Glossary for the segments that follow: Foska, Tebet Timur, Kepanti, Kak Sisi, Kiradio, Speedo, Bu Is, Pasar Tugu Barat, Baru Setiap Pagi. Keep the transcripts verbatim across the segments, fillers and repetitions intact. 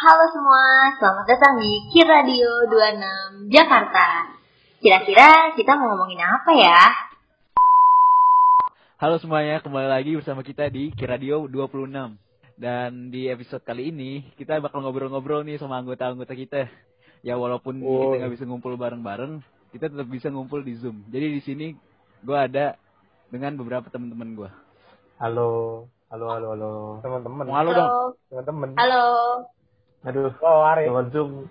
Halo semua, selamat datang di Kiradio dua puluh enam Jakarta. Kira-kira kita mau ngomongin apa ya? Halo semuanya, kembali lagi bersama kita di Kiradio dua puluh enam. Dan di episode kali ini, kita bakal ngobrol-ngobrol nih sama anggota-anggota kita. Ya walaupun oh. kita gak bisa ngumpul bareng-bareng, kita tetap bisa ngumpul di Zoom. Jadi di sini gue ada dengan beberapa teman-teman gue. Halo. Halo, halo, halo. Teman-teman. Oh, halo, halo dong. Teman-teman. Halo. Aduh. Halo, Ari. Lewat Zoom.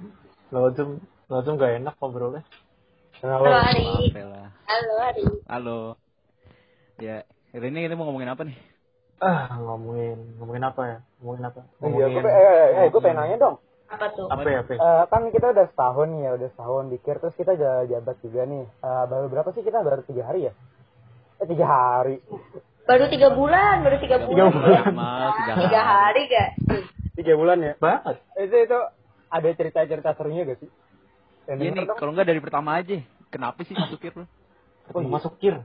Lewat Zoom. Lewat Zoom gak enak ngobrolnya. Halo, Ari. Halo, Ari. Halo. Ya, hari ini kita mau ngomongin apa nih? Ah, ngomongin. Ngomongin apa ya? Ngomongin apa? Iya, gue, eh, eh, eh, gue pengen nanya dong. Apa tuh? Apa ya, apa ya? Uh, kan kita udah setahun nih ya. Udah setahun dikir. Terus kita udah jabat juga nih. Uh, baru berapa sih kita? Baru tiga hari ya? Eh, tiga hari. Baru tiga bulan, baru tiga bulan. Tiga bulan. Tiga hari gak? Tiga bulan ya? Banget. Itu itu ada cerita-cerita serunya gak sih? Iya nih, kalau enggak dari pertama aja. Kenapa sih masuk kir? Oh, masuk kir.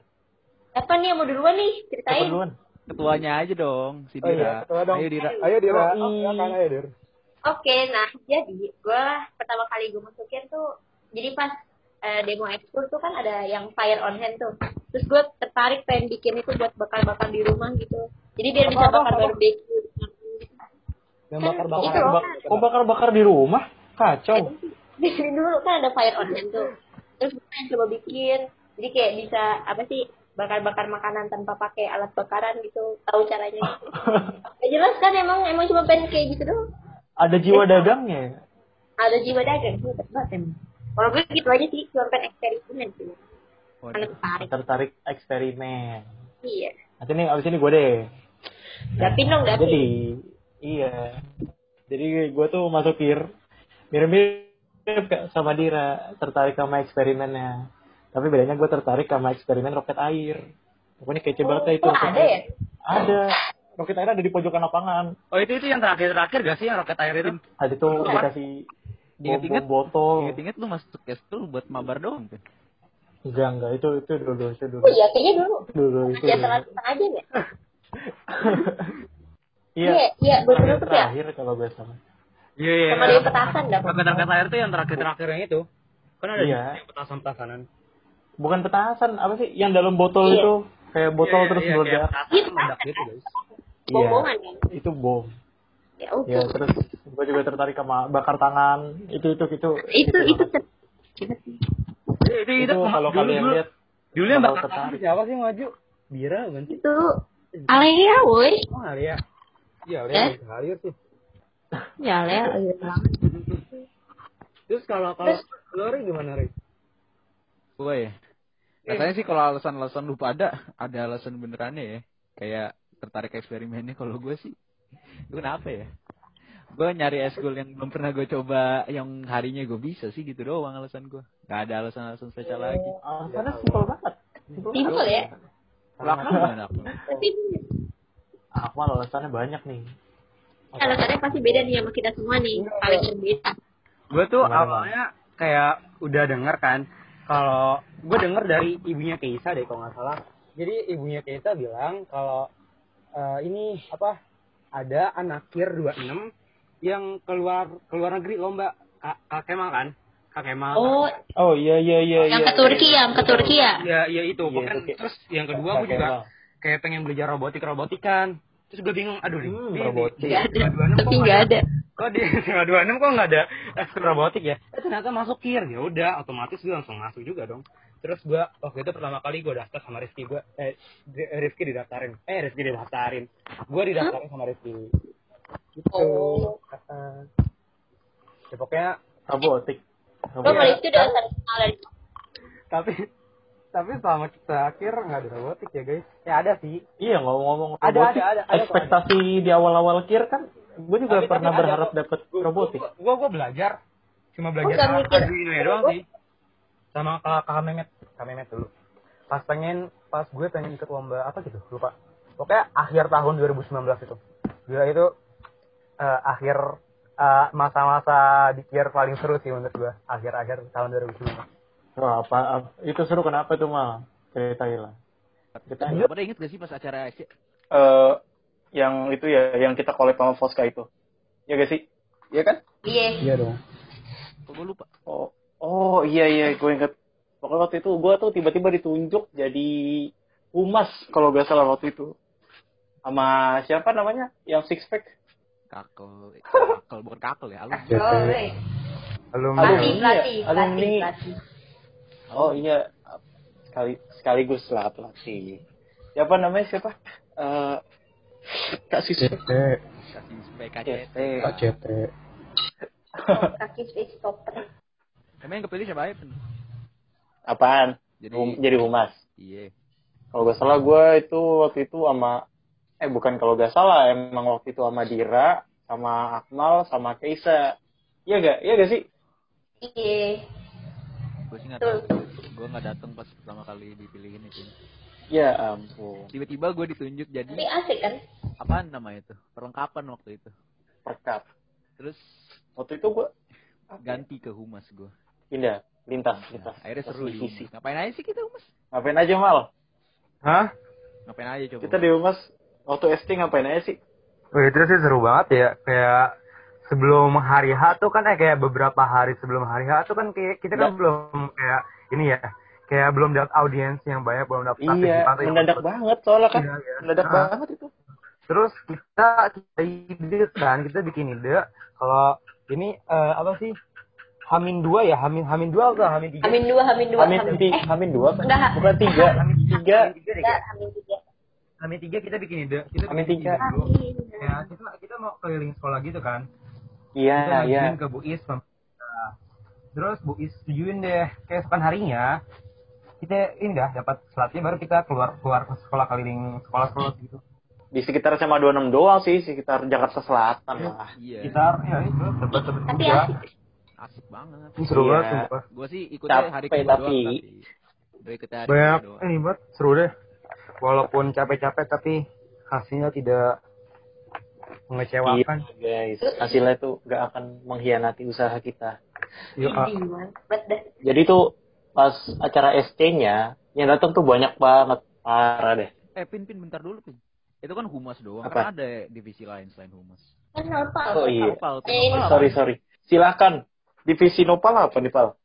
Apa nih yang mau duluan nih? Ceritain. Duluan. Ketuanya aja dong, si Dira. Oh, iya. Ayo Dira. Ayo Dira. Oh, ayo Dira. Oke, nah jadi gue pertama kali gue masuk kir tuh, jadi pas Uh, demo ekspor tuh kan ada yang fire on hand tuh. Terus gue tertarik pengen bikin itu buat bakar-bakar di rumah gitu. Jadi biar bisa bakar-bakar barbecue. Yang bakar-bakar kan, bakar, oh bakar-bakar di rumah? Kacau. Di sini dulu kan ada fire on hand tuh. Terus gue pengen coba bikin. Jadi kayak bisa apa sih bakar-bakar makanan tanpa pakai alat bakaran gitu. Tahu caranya gitu. Gak jelas kan emang emang cuma pengen kayak gitu doang. Ada jiwa Jadi, dagangnya. Ada jiwa dagang. Hebat banget emang. Kalau gue gitu aja sih, cuma pengen eksperimen sih. Waduh, tertarik. tertarik eksperimen. Iya. Nanti nih, abis ini gue deh. Gapin dong, gapin. Jadi, iya. Jadi gue tuh masuk kir, mirip-mirip sama Dira, tertarik sama eksperimennya. Tapi bedanya gue tertarik sama eksperimen roket air. Pokoknya kece oh, banget itu. Oh, ada air. Ya? Ada. Roket air ada di pojokan lapangan. Oh, itu itu yang terakhir-terakhir gak sih yang roket air itu? Ada itu dikasih... Ingat-ingat botol. Ingat-ingat lu masuk tes tuh buat mabar doang kan? Enggak, enggak. Itu itu dulu, itu dulu. Oh iya, kayaknya dulu. Dulu itu. Ya telat aja ya. Iya. Iya, betul tuh ya. Terakhir kalau gue sama. Iya, iya. Sama dia petasan dah. Roket-roket air tuh yang terakhir-terakhir yang itu. Kan ada yang petasan-petasanan. Bukan petasan, apa sih yang dalam botol itu? Kayak botol terus meledak. Iya, meledak gitu, guys. Bom-boman kan. Itu bom. Ya, okay. Ya terus gue juga tertarik sama bakar tangan itu itu itu itu itu itu itu itu kalau kalian lihat dulu yang bakar tangan siapa sih maju Bira ganti itu Alia woi oh Alia iya Alia Alia tuh ya Alia terus kalau kalau Lori gimana Ri gue ya katanya sih kalau alasan-alasan lu pada ada alasan benerannya ya kayak tertarik eksperimennya kalau gue sih itu kenapa ya? Gue nyari eskul yang belum pernah gue coba, yang harinya gue bisa sih gitu doang alasan gue. Gak ada alasan-alasan spesial lagi. Karena simpel banget. Simpel ya? Laku gimana? Aku alasannya banyak nih. Alasannya pasti beda nih sama kita semua nih. Paling berbeda. Gue tuh awalnya kayak udah denger kan. Kalau gue denger dari ibunya Keisa deh kalau gak salah. Jadi ibunya Keisa bilang kalau uh, ini apa? Ada anak kir dua puluh enam yang keluar keluar negeri lomba Kak, Kak Kemal kan? Kak Kemal. Oh. Kan? Oh iya iya iya. Yang ya, ke Turki, yang ke Turki ya? Iya iya itu. Bukan ya, terus yang kedua gue juga kayak pengen belajar robotik-robotikan. Terus gue bingung, aduh nih. Hmm, robotik. Tapi enggak ada. Kok di dua puluh enam kok enggak ada ekskul robotik ya? Ternyata masuk kir. Ya udah, otomatis gue langsung masuk juga dong. Terus gue waktu itu pertama kali gue daftar sama Rifki gue eh Rifki didaftarin eh Rifki didaftarin gue didaftarin huh? sama Rifki gitu oh. uh, ya pokoknya robotik lo sama Rifki udah daftar tapi tapi selama kita akhir nggak ada robotik ya guys ya ada sih iya ngomong-ngomong ada ada ada, ada ekspektasi ada. Di awal-awal kir kan gue juga tapi, pernah tapi berharap dapet robotik gue gue belajar cuma belajar di Indonesia doang sih sama Kak Hamin, Kak Hamin dulu. Pas pengen, pas gue pengen ikut lomba apa gitu, lupa. Pokoknya akhir tahun dua ribu sembilan belas itu. Gila itu uh, akhir uh, masa-masa dikir paling seru sih menurut gue. Akhir-akhir tahun dua ribu sembilan belas. Wah, apa, apa itu seru kenapa tuh mal? Ceritain lah. Kita pada inget gak sih pas acara eh uh, yang itu ya yang kita collab sama Foska itu. Ya gak sih? Iya kan? Iya. Iya dong. Gue lupa. Oh, oh iya iya, gue inget. Pokoknya waktu itu gue tuh tiba-tiba ditunjuk jadi humas kalau gak salah waktu itu. Sama siapa namanya? Yang six pack? Kakel. Kakel bukan kakel ya, alumni. Alumni. Alumni. Pelatih, pelatih, pelatih. Oh iya, sekali sekaligus lah pelatih. Siapa namanya siapa? Uh, Kak Sisi. Kak Sisi. Kak Sisi. Kak Sisi stopper. Emang yang kepilih siapa? Apaan? Jadi, um, jadi humas. Iya. Kalau gak salah gue itu waktu itu sama eh bukan kalau gak salah emang waktu itu sama Dira, sama Akmal, sama Keisa. Iya gak? Iya gak sih? Iya. Gue sih nggak tahu. Gue nggak datang pas pertama kali dipilihin itu. Ya ampun. Tiba-tiba gue ditunjuk jadi. Ini asik kan? Apaan namanya itu? Perlengkapan waktu itu. Perkap. Terus waktu itu gue ganti ke humas gue. Pindah, lintas, lintas. Nah, akhirnya seru sih. Ngapain aja sih kita humas? Ngapain aja mal? Hah? Ngapain aja coba? Kita di humas waktu S D ngapain aja sih? Oh itu sih seru banget ya. Kayak sebelum hari H tuh kan eh, kayak beberapa hari sebelum hari H tuh kan kayak kita kan nah. belum kayak ini ya. Kayak belum dapat audiens yang banyak, belum dapat status. Iya, mendadak banget soalnya kan. Iya, iya. Mendadak nah. banget itu. Terus kita, kita ide kan, kita bikin ide. Kalau ini, uh, apa sih? Hamin dua ya? Hamin Hamin dua atau Hamin tiga? Hamin dua, Hamin dua. Hamin, hamin, eh. Hamin dua kan? Nggak. Bukan tiga. Hamin tiga. Nggak, Hamin tiga. Hamin tiga kita bikin ide. Kita Hamin bikin tiga. Ide ya, kita, kita mau keliling sekolah gitu kan. Iya, iya. Kita ngajuin ke Bu Is. Nah, terus Bu Is setujuin deh. Keesokan harinya kita ini dah dapat selatnya baru kita keluar keluar ke sekolah keliling sekolah-sekolah gitu di sekitar S M A dua puluh enam doang sih sekitar Jakarta Selatan lah yeah. sekitar ya itu tebet-tebet tapi juga. Asik asik banget seru yeah. banget sumpah gue sih ikutnya capek, hari kedua tapi doang, banyak ini buat seru deh walaupun capek-capek tapi hasilnya tidak mengecewakan iya, guys hasilnya tuh gak akan mengkhianati usaha kita iya jadi tuh pas acara S T-nya, yang datang tuh banyak banget. Parah deh. Eh, Pin, Pin, bentar dulu, Pin. Itu kan humas doang. Apa? Kan ada divisi lain selain humas. Kan nopal. Oh iya. Nopal, eh, nopal sorry, apa? sorry. Silakan. Divisi nopal apa nih, Pal?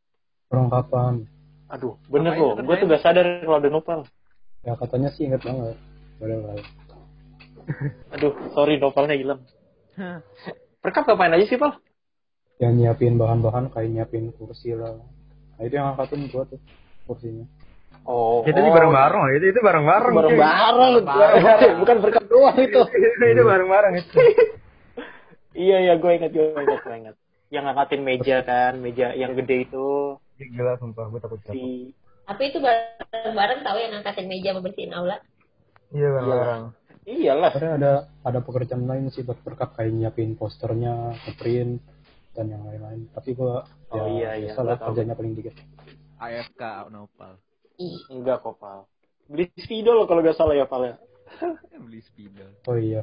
Perlengkapan. Aduh, bener loh. Gue tuh gak sadar kalau ada nopal. Ya, katanya sih inget banget. Boleh-boleh. Aduh, sorry. Nopalnya hilang. Perkap ngapain aja sih, Pal? Ya, nyiapin bahan-bahan kayak nyiapin kursi lah. Nah, itu yang angkatan gua tuh kursinya. Oh. Itu oh. bareng-bareng, itu itu bareng-bareng. Bareng-bareng, bareng-bareng. Bukan berkat doang itu. Itu bareng-bareng itu. Iya ya, gua ingat gua ingat gua ingat. Yang angkatin meja kan, meja yang gede itu. Gila sumpah, gua takut jatuh. Si... Tapi itu bareng-bareng tahu yang angkatin meja membersihin aula. Iya, bareng-bareng. Iyalah. Karena ada ada pekerjaan lain sih buat berkat kayak nyiapin posternya, ngeprint. Dan yang lain-lain. Tapi gue oh, ya, iya, salah iya, kerjanya tahu. Paling dikit. A F K nopal. Ih, enggak kok, Pal. Beli speedo lo kalau gak salah ya, Pal ya. Beli speedo. Oh iya.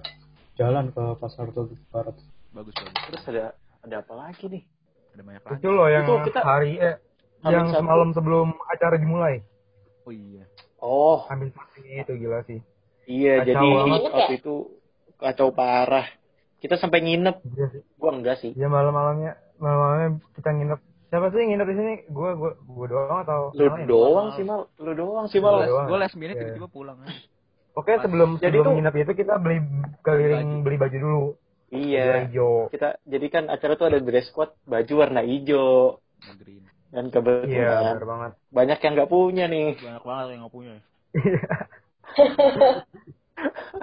Jalan ke Pasar Tugu Barat. Bagus banget. Terus ada ada apa lagi nih? Ada banyak lagi. Itu loh yang itu kita, hari eh yang satu. Semalam sebelum acara dimulai. Oh iya. Oh, ambil pastinya itu gila sih. Iya, kacau jadi waktu ya? Itu kacau parah. Kita sampai nginep. Iya gua enggak sih. Ya malam-malamnya, malam-malamnya kita nginep. Siapa sih nginep di sini? Gua gua gua doang atau Lu doang, doang sih, Mal. Lu doang sih, Mal. Gua last minute yeah. tiba-tiba pulang. Oke, okay, sebelum jadi sebelum tuh, nginep itu kita beli keliling baju. beli baju dulu. Iya. Hijau. Kita jadikan acara tuh ada dress code baju warna hijau. Green. Dan kebetulan yeah, bener banget. Banyak yang enggak punya nih. Banyak banget yang enggak punya.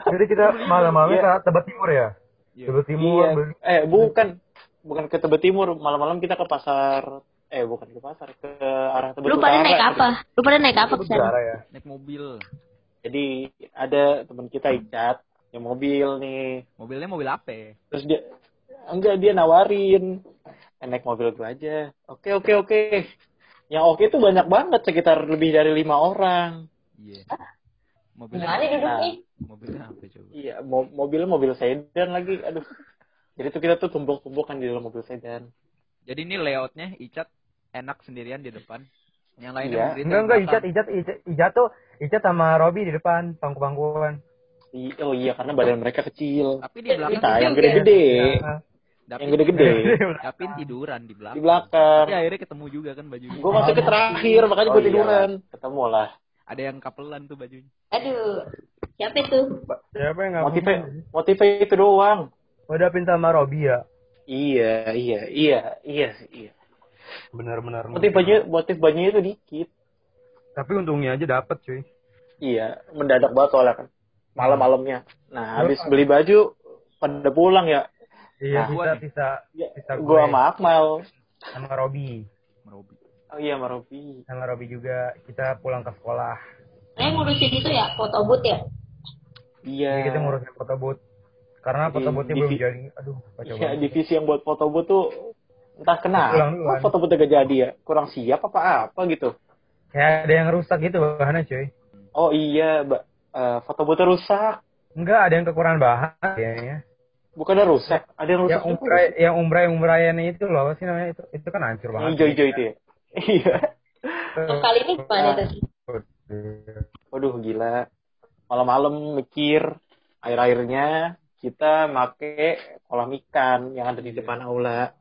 Jadi kita malam-malamnya yeah. ke Tebet Timur ya. Tebet Timur. Iya. Eh bukan, bukan ke Tebet Timur. Malam-malam kita ke pasar. Eh bukan ke pasar, ke arah Tebet Utara. Lu pada naik apa? Lu pada naik apa ke sana? Ya. Naik mobil. Jadi ada teman kita Icat, yang mobil nih. Mobilnya mobil apa? Terus dia enggak dia nawarin eh, naik mobil gue aja. Oke oke oke. Yang oke itu banyak banget sekitar lebih dari lima orang. Iya. Yeah. Mobilnya nah, nah, mobilnya apa coba? Iya, mo- mobilnya mobil sedan lagi. Aduh. Jadi tuh kita tuh tumbuk-tumbukan di dalam mobil sedan. Jadi ini layoutnya Icat enak sendirian di depan. Yang lain iya. Enggak enggak Icat, Icat Icat Icat tuh Icat sama Robi di depan pangku-pangkuan. I- oh iya karena badan mereka kecil. Tapi di belakang kita yang gede-gede. Ya. Dapin, yang gede-gede. Dapin tiduran di belakang. Di belakang. Tapi akhirnya ketemu juga kan bajunya. Gue masih ke terakhir, makanya oh, gue tiduran. Iya. Ketemu lah. Ada yang kapelan tuh bajunya. Aduh, siapa itu? Siapa yang ngapain? Motive, motive itu doang. Oh, Dapin sama Robi ya? Iya, iya, iya, iya, iya. Benar-benar. Motif baju, motif bajunya itu dikit. Tapi untungnya aja dapet cuy. Iya, mendadak banget soalnya kan. Malam-malamnya. Nah, habis beli baju, pada pulang ya. Iya, nah, bisa, bisa, bisa gue sama Akmal. Sama Robi. Robi. Oh iya, sama Robi. Sama Robi juga, kita pulang ke sekolah. Eh, ngurusin itu ya, foto booth ya? Iya. Jadi kita ngurusin foto booth. Karena foto bootnya belum jadi. Aduh, kacau banget. Ya, divisi yang buat foto booth tuh, entah kenapa, kok foto boothnya gak jadi ya? Kurang siap apa-apa gitu. Kayak ada yang rusak gitu bahannya cuy. Oh iya, ba- uh, foto boothnya rusak. Enggak, ada yang kekurangan bahan kayaknya. Bukannya rusak, ada yang rusak. Yang umrah, yang umrah, umrahan itu loh, apa sih namanya itu? Itu kan hancur banget. Hijau-hijau itu ya. Iya. Kali ini gimana tadi? Waduh gila. Malam-malam mikir, akhir-akhirnya kita make kolam ikan yang ada di depan aula.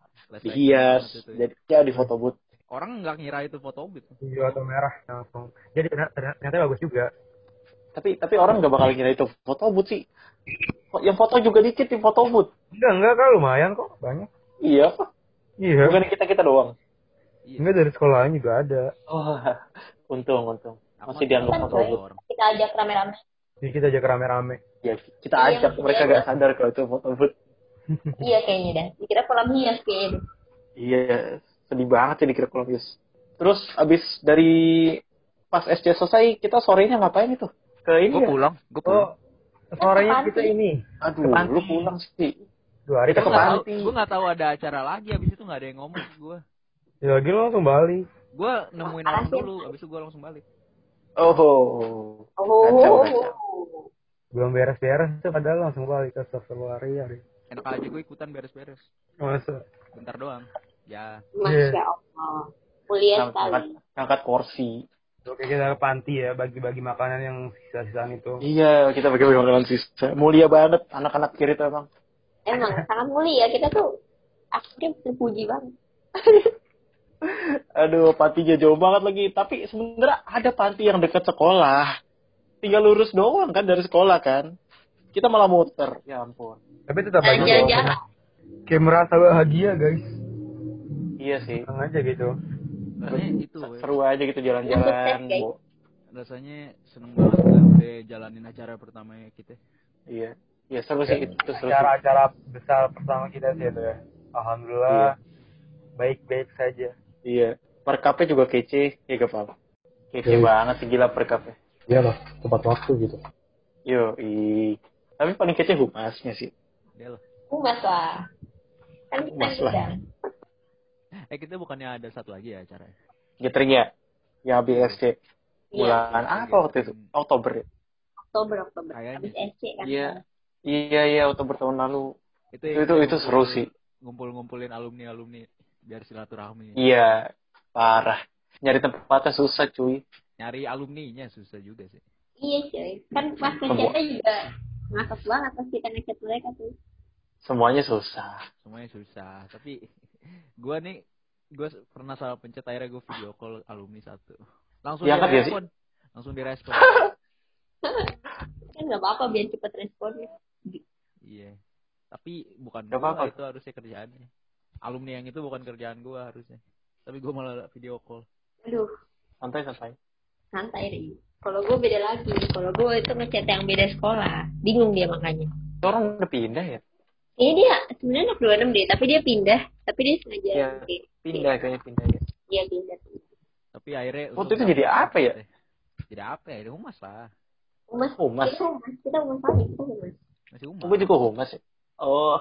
Dihias, jadi ya di foto booth. Orang nggak ngira itu foto booth. Hijau atau merah langsung. Jadi ternyata bagus juga. Tapi tapi orang nggak bakal ngira itu foto booth sih. Yang foto juga dikit di foto booth. Enggak, enggak kan lumayan kok, banyak. Iya kok. Iya. Bukan kita-kita doang. Enggak, dari sekolahan juga ada. Oh, untung, untung. Masih dianggap foto booth. Kita ajak rame-rame. Ya, kita ajak rame-rame. Ya, kita ya, ajak mereka ya, gak sadar kalau itu foto booth. Iya kayaknya dah. Dikira kolam hias kayaknya. Iya, sedih banget sih dikira kolam hias. Terus abis dari pas S C selesai, kita sorenya ngapain itu? Ke ini. Gue pulang, gue pulang. Oh. Sorenya kita ini. Aduh, Kepanti. Lu pulang sih. Dua hari ke Kepanti. Gue gak tahu ada acara lagi, abis itu gak ada yang ngomong ke gue. Ya lagi lu langsung balik. Gue nemuin orang dulu, abis itu gue langsung balik. Oh. Oh. Kacau, kacau. Belum beres-beres, padahal langsung balik ke Sofewari. Enak aja gue ikutan beres-beres. Masa? Bentar doang. Ya. Masya Allah. Kuliah sekali. Angkat kursi. Oke, kita ke panti ya, bagi-bagi makanan yang sisa-sisaan itu. Iya, kita bagi-bagi makanan sisa. Mulia banget anak-anak kiri tuh emang. Emang, sangat mulia. Kita tuh akhirnya terpuji banget. Aduh, pantinya jauh banget lagi. Tapi sebenarnya ada panti yang dekat sekolah. Tinggal lurus doang kan dari sekolah kan. Kita malah muter, ya ampun. Tapi tetap aja. Kayak merasa bahagia guys. Iya sih. Tenang aja gitu. Itu, seru ya. Aja gitu jalan-jalan. Rasanya seneng banget udah jalanin acara pertama kita. Iya, ya seru sih itu. Acara-acara besar pertama kita sih itu ya. Alhamdulillah, iya. Baik-baik saja. Iya, perkapnya juga kece, ya kepala. Kece ya, banget sih gila perkapnya. Iya loh, tepat waktu gitu. Yo, i. Tapi paling kece humasnya sih. Iya loh. Humas lah. Kan humas lah. Eh kita bukannya ada satu lagi ya acaranya? Gathering ya? Ya B S C. Bulan ya, apa waktu itu? Oktober ya? Oktober, Oktober. Habis S C kan? Iya, iya, iya, Oktober tahun lalu. Itu itu, itu, itu seru sih. Ngumpul-ngumpulin alumni-alumni biar silaturahmi. Iya, parah. Nyari tempatnya susah cuy. Nyari alumninya susah juga sih. Iya cuy, kan pas ngecatnya juga ngakak banget pas kita ngecat mereka tuh. Semuanya susah. Semuanya susah, tapi gue nih, gue pernah salah pencet, akhirnya gue video call alumni satu. Langsung ya, direspon. Kan, ya, Langsung direspon. Kan gak apa-apa biar cepet responnya. Iya. Tapi bukan gue, itu harusnya kerjaannya. Alumni yang itu bukan kerjaan gue harusnya. Tapi gue malah video call. Aduh. Santai-santai. Santai, Ri. Kalau gue beda lagi. Kalau gue itu ngechat yang beda sekolah. Bingung dia makanya. Orang udah pindah ya? Ini dia sebenarnya anak dua puluh enam deh, tapi dia pindah, tapi dia sengaja ya, pindah, kayaknya pindah ya. Iya pindah. Tapi akhirnya waktu itu jadi apa ya? Jadi apa ya? Di humas lah. Humas, humas. Kita humas, kita humas lagi, kita humas. Masih humas. Gue juga humas ya. Oh,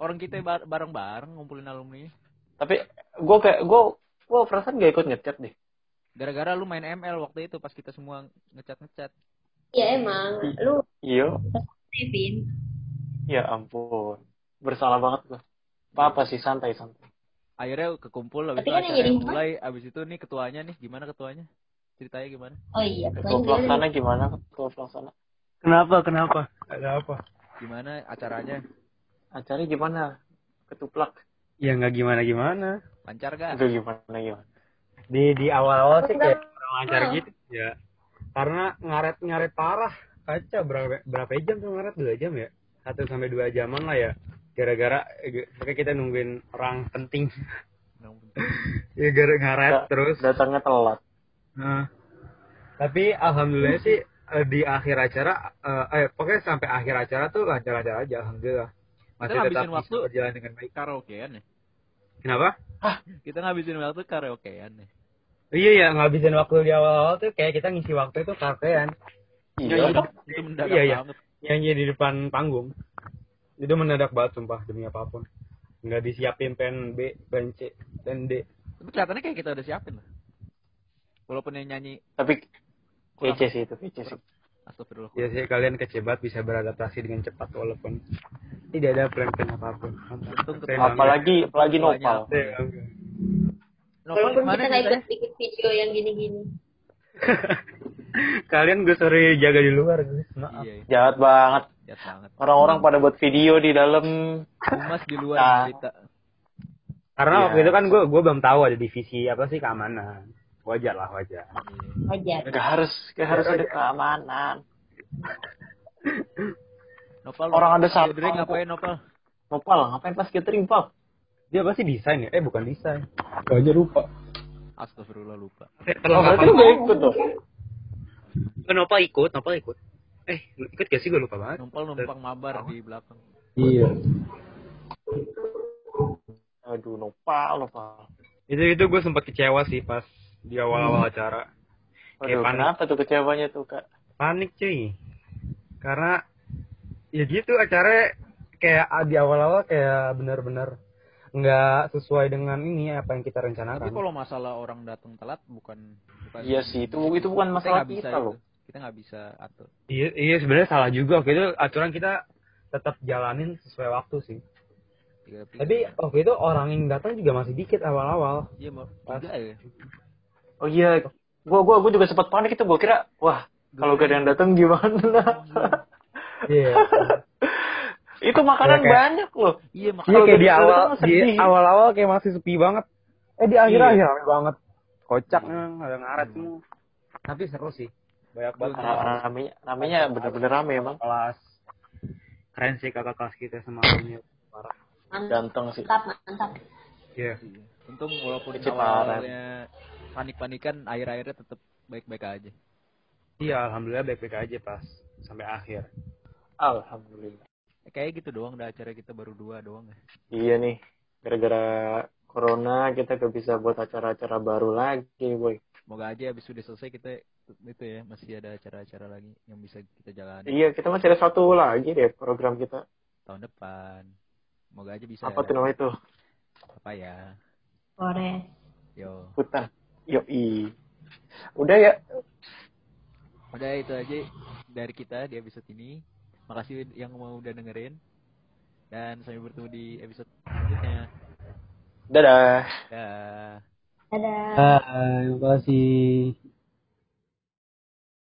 orang kita bareng-bareng ngumpulin alumni. Tapi gue kayak gue gue perasaan gak ikut ngecat deh. Gara-gara lu main M L waktu itu pas kita semua ngecat-ngecat. Iya emang, lu. Iya. Kevin. Ya ampun. Bersalah banget gue. Apa-apa sih, santai-santai. Akhirnya kekumpul, abis itu acara yang mulai, abis itu nih ketuanya nih, gimana ketuanya? Ceritanya gimana? Oh iya. Ketua pelaksana gimana? Ketua pelaksana. Kenapa, kenapa? Ada apa? Gimana acaranya? Acaranya gimana? ketuplak. Ya nggak gimana-gimana. Lancar kan? Nggak gimana-gimana. Di di awal-awal sih kayak lancar gitu ya. Karena ngaret-ngaret parah. Kaca berapa berapa jam tuh ngaret? dua jam ya? satu sampai dua jaman lah ya. Gara-gara kayak kita nungguin orang penting. Ya gara ngaret da, terus datangnya telat. Nah. Tapi alhamdulillah sih di akhir acara eh pokoknya sampai akhir acara tuh lancar-lancar aja alhamdulillah. Masih kita ngabisin waktu berjalan dengan baik. Karaokean ya? Kenapa? Hah? Kita ngabisin waktu karaokean ya? Iya ya, ngabisin waktu di awal-awal tuh kayak kita ngisi waktu itu karaokean. Iya, itu mendadak iya, banget. Iya. Nyanyi di depan panggung. Itu mendadak banget sumpah demi apapun. Enggak disiapin plan B, plan C, plan D. Tapi kelihatannya kayak kita udah siapin lah. Walaupun yang nyanyi tapi kece sih itu, kece sih. Astagfirullah. Ya sih kalian kece banget bisa beradaptasi dengan cepat walaupun tidak ada plan-plan apapun. Apalagi apalagi nopal. Nopal mana naik sedikit video yang gini-gini. Kalian gue sore jaga di luar, guys. Maaf. Iya, iya. Jahat banget. Jahat banget. Orang-orang pada buat video di dalam, Mas di luar nah. Cerita. Karena iya. Waktu itu kan gue gue belum tahu ada divisi apa sih keamanan. Wajar lah, wajar. Wajar. Gak harus, gak harus wajar. Ada keamanan. Nopal, orang ada satu. Ngapain Nopal? Nopal, ngapain pas catering, Pal? Dia pasti desain ya? Eh, bukan desain. Gak aja lupa. Astagfirullah lupa. Oh, berarti lu gak ikut dong? Nopal ikut, Nopal ikut. Eh, ikut gak sih? Gue lupa banget. Nopal numpang mabar di belakang. Iya. Aduh, Nopal, Nopal. Itu itu gue sempat kecewa sih pas di awal-awal hmm. acara. Aduh, kenapa tuh kecewanya tuh, Kak? Panik, cuy. Karena ya gitu acaranya kayak di awal-awal kayak benar-benar nggak sesuai dengan ini apa yang kita rencanakan. Tapi kalau masalah orang datang telat bukan, bukan iya sih itu itu bukan masalah kita, kita loh. Kita nggak bisa atur. Iya iya sebenarnya salah juga. Waktu itu aturan kita tetap jalanin sesuai waktu sih. Tapi waktu itu orang yang datang juga masih dikit awal-awal. Iya mau. Ya. Oh iya. Gua gua gua juga sempat panik itu. Gua kira wah kalau gak ada yang datang gimana? Iya. Itu makanan ya, kayak, banyak loh. Iya, makanan kayak di awal di awal-awal kayak masih sepi banget. Eh di akhir-akhir iya. banget. Kocak nang, ada ngaret tuh. Tapi seru sih. Banyak banget ramenya. Ramenya benar-benar rame emang. Kelas keren sih kakak kelas kita semuanya. Parah. Ganteng sih. Mantap, mantap. Iya. Yeah. Untung walaupun awalnya panik-panikan akhir-akhirnya tetap baik-baik aja. Iya, alhamdulillah baik-baik aja pas sampai akhir. Alhamdulillah. Kayak gitu doang, dah acara kita baru dua doang. Iya nih, gara-gara corona kita gak bisa buat acara-acara baru lagi, boy. Semoga aja abis udah selesai kita itu ya masih ada acara-acara lagi yang bisa kita jalani. Iya, kita masih ada satu lagi deh program kita tahun depan. Semoga aja bisa. Apa tuh nama itu? Apa ya? Forest. Yo. Hutan. Yo i. Udah ya. Udah itu aja dari kita di episode ini. Makasih yang mau udah dengerin. Dan sampai bertemu di episode selanjutnya. Dadah. Dadah. Dadah. Hai, terima kasih.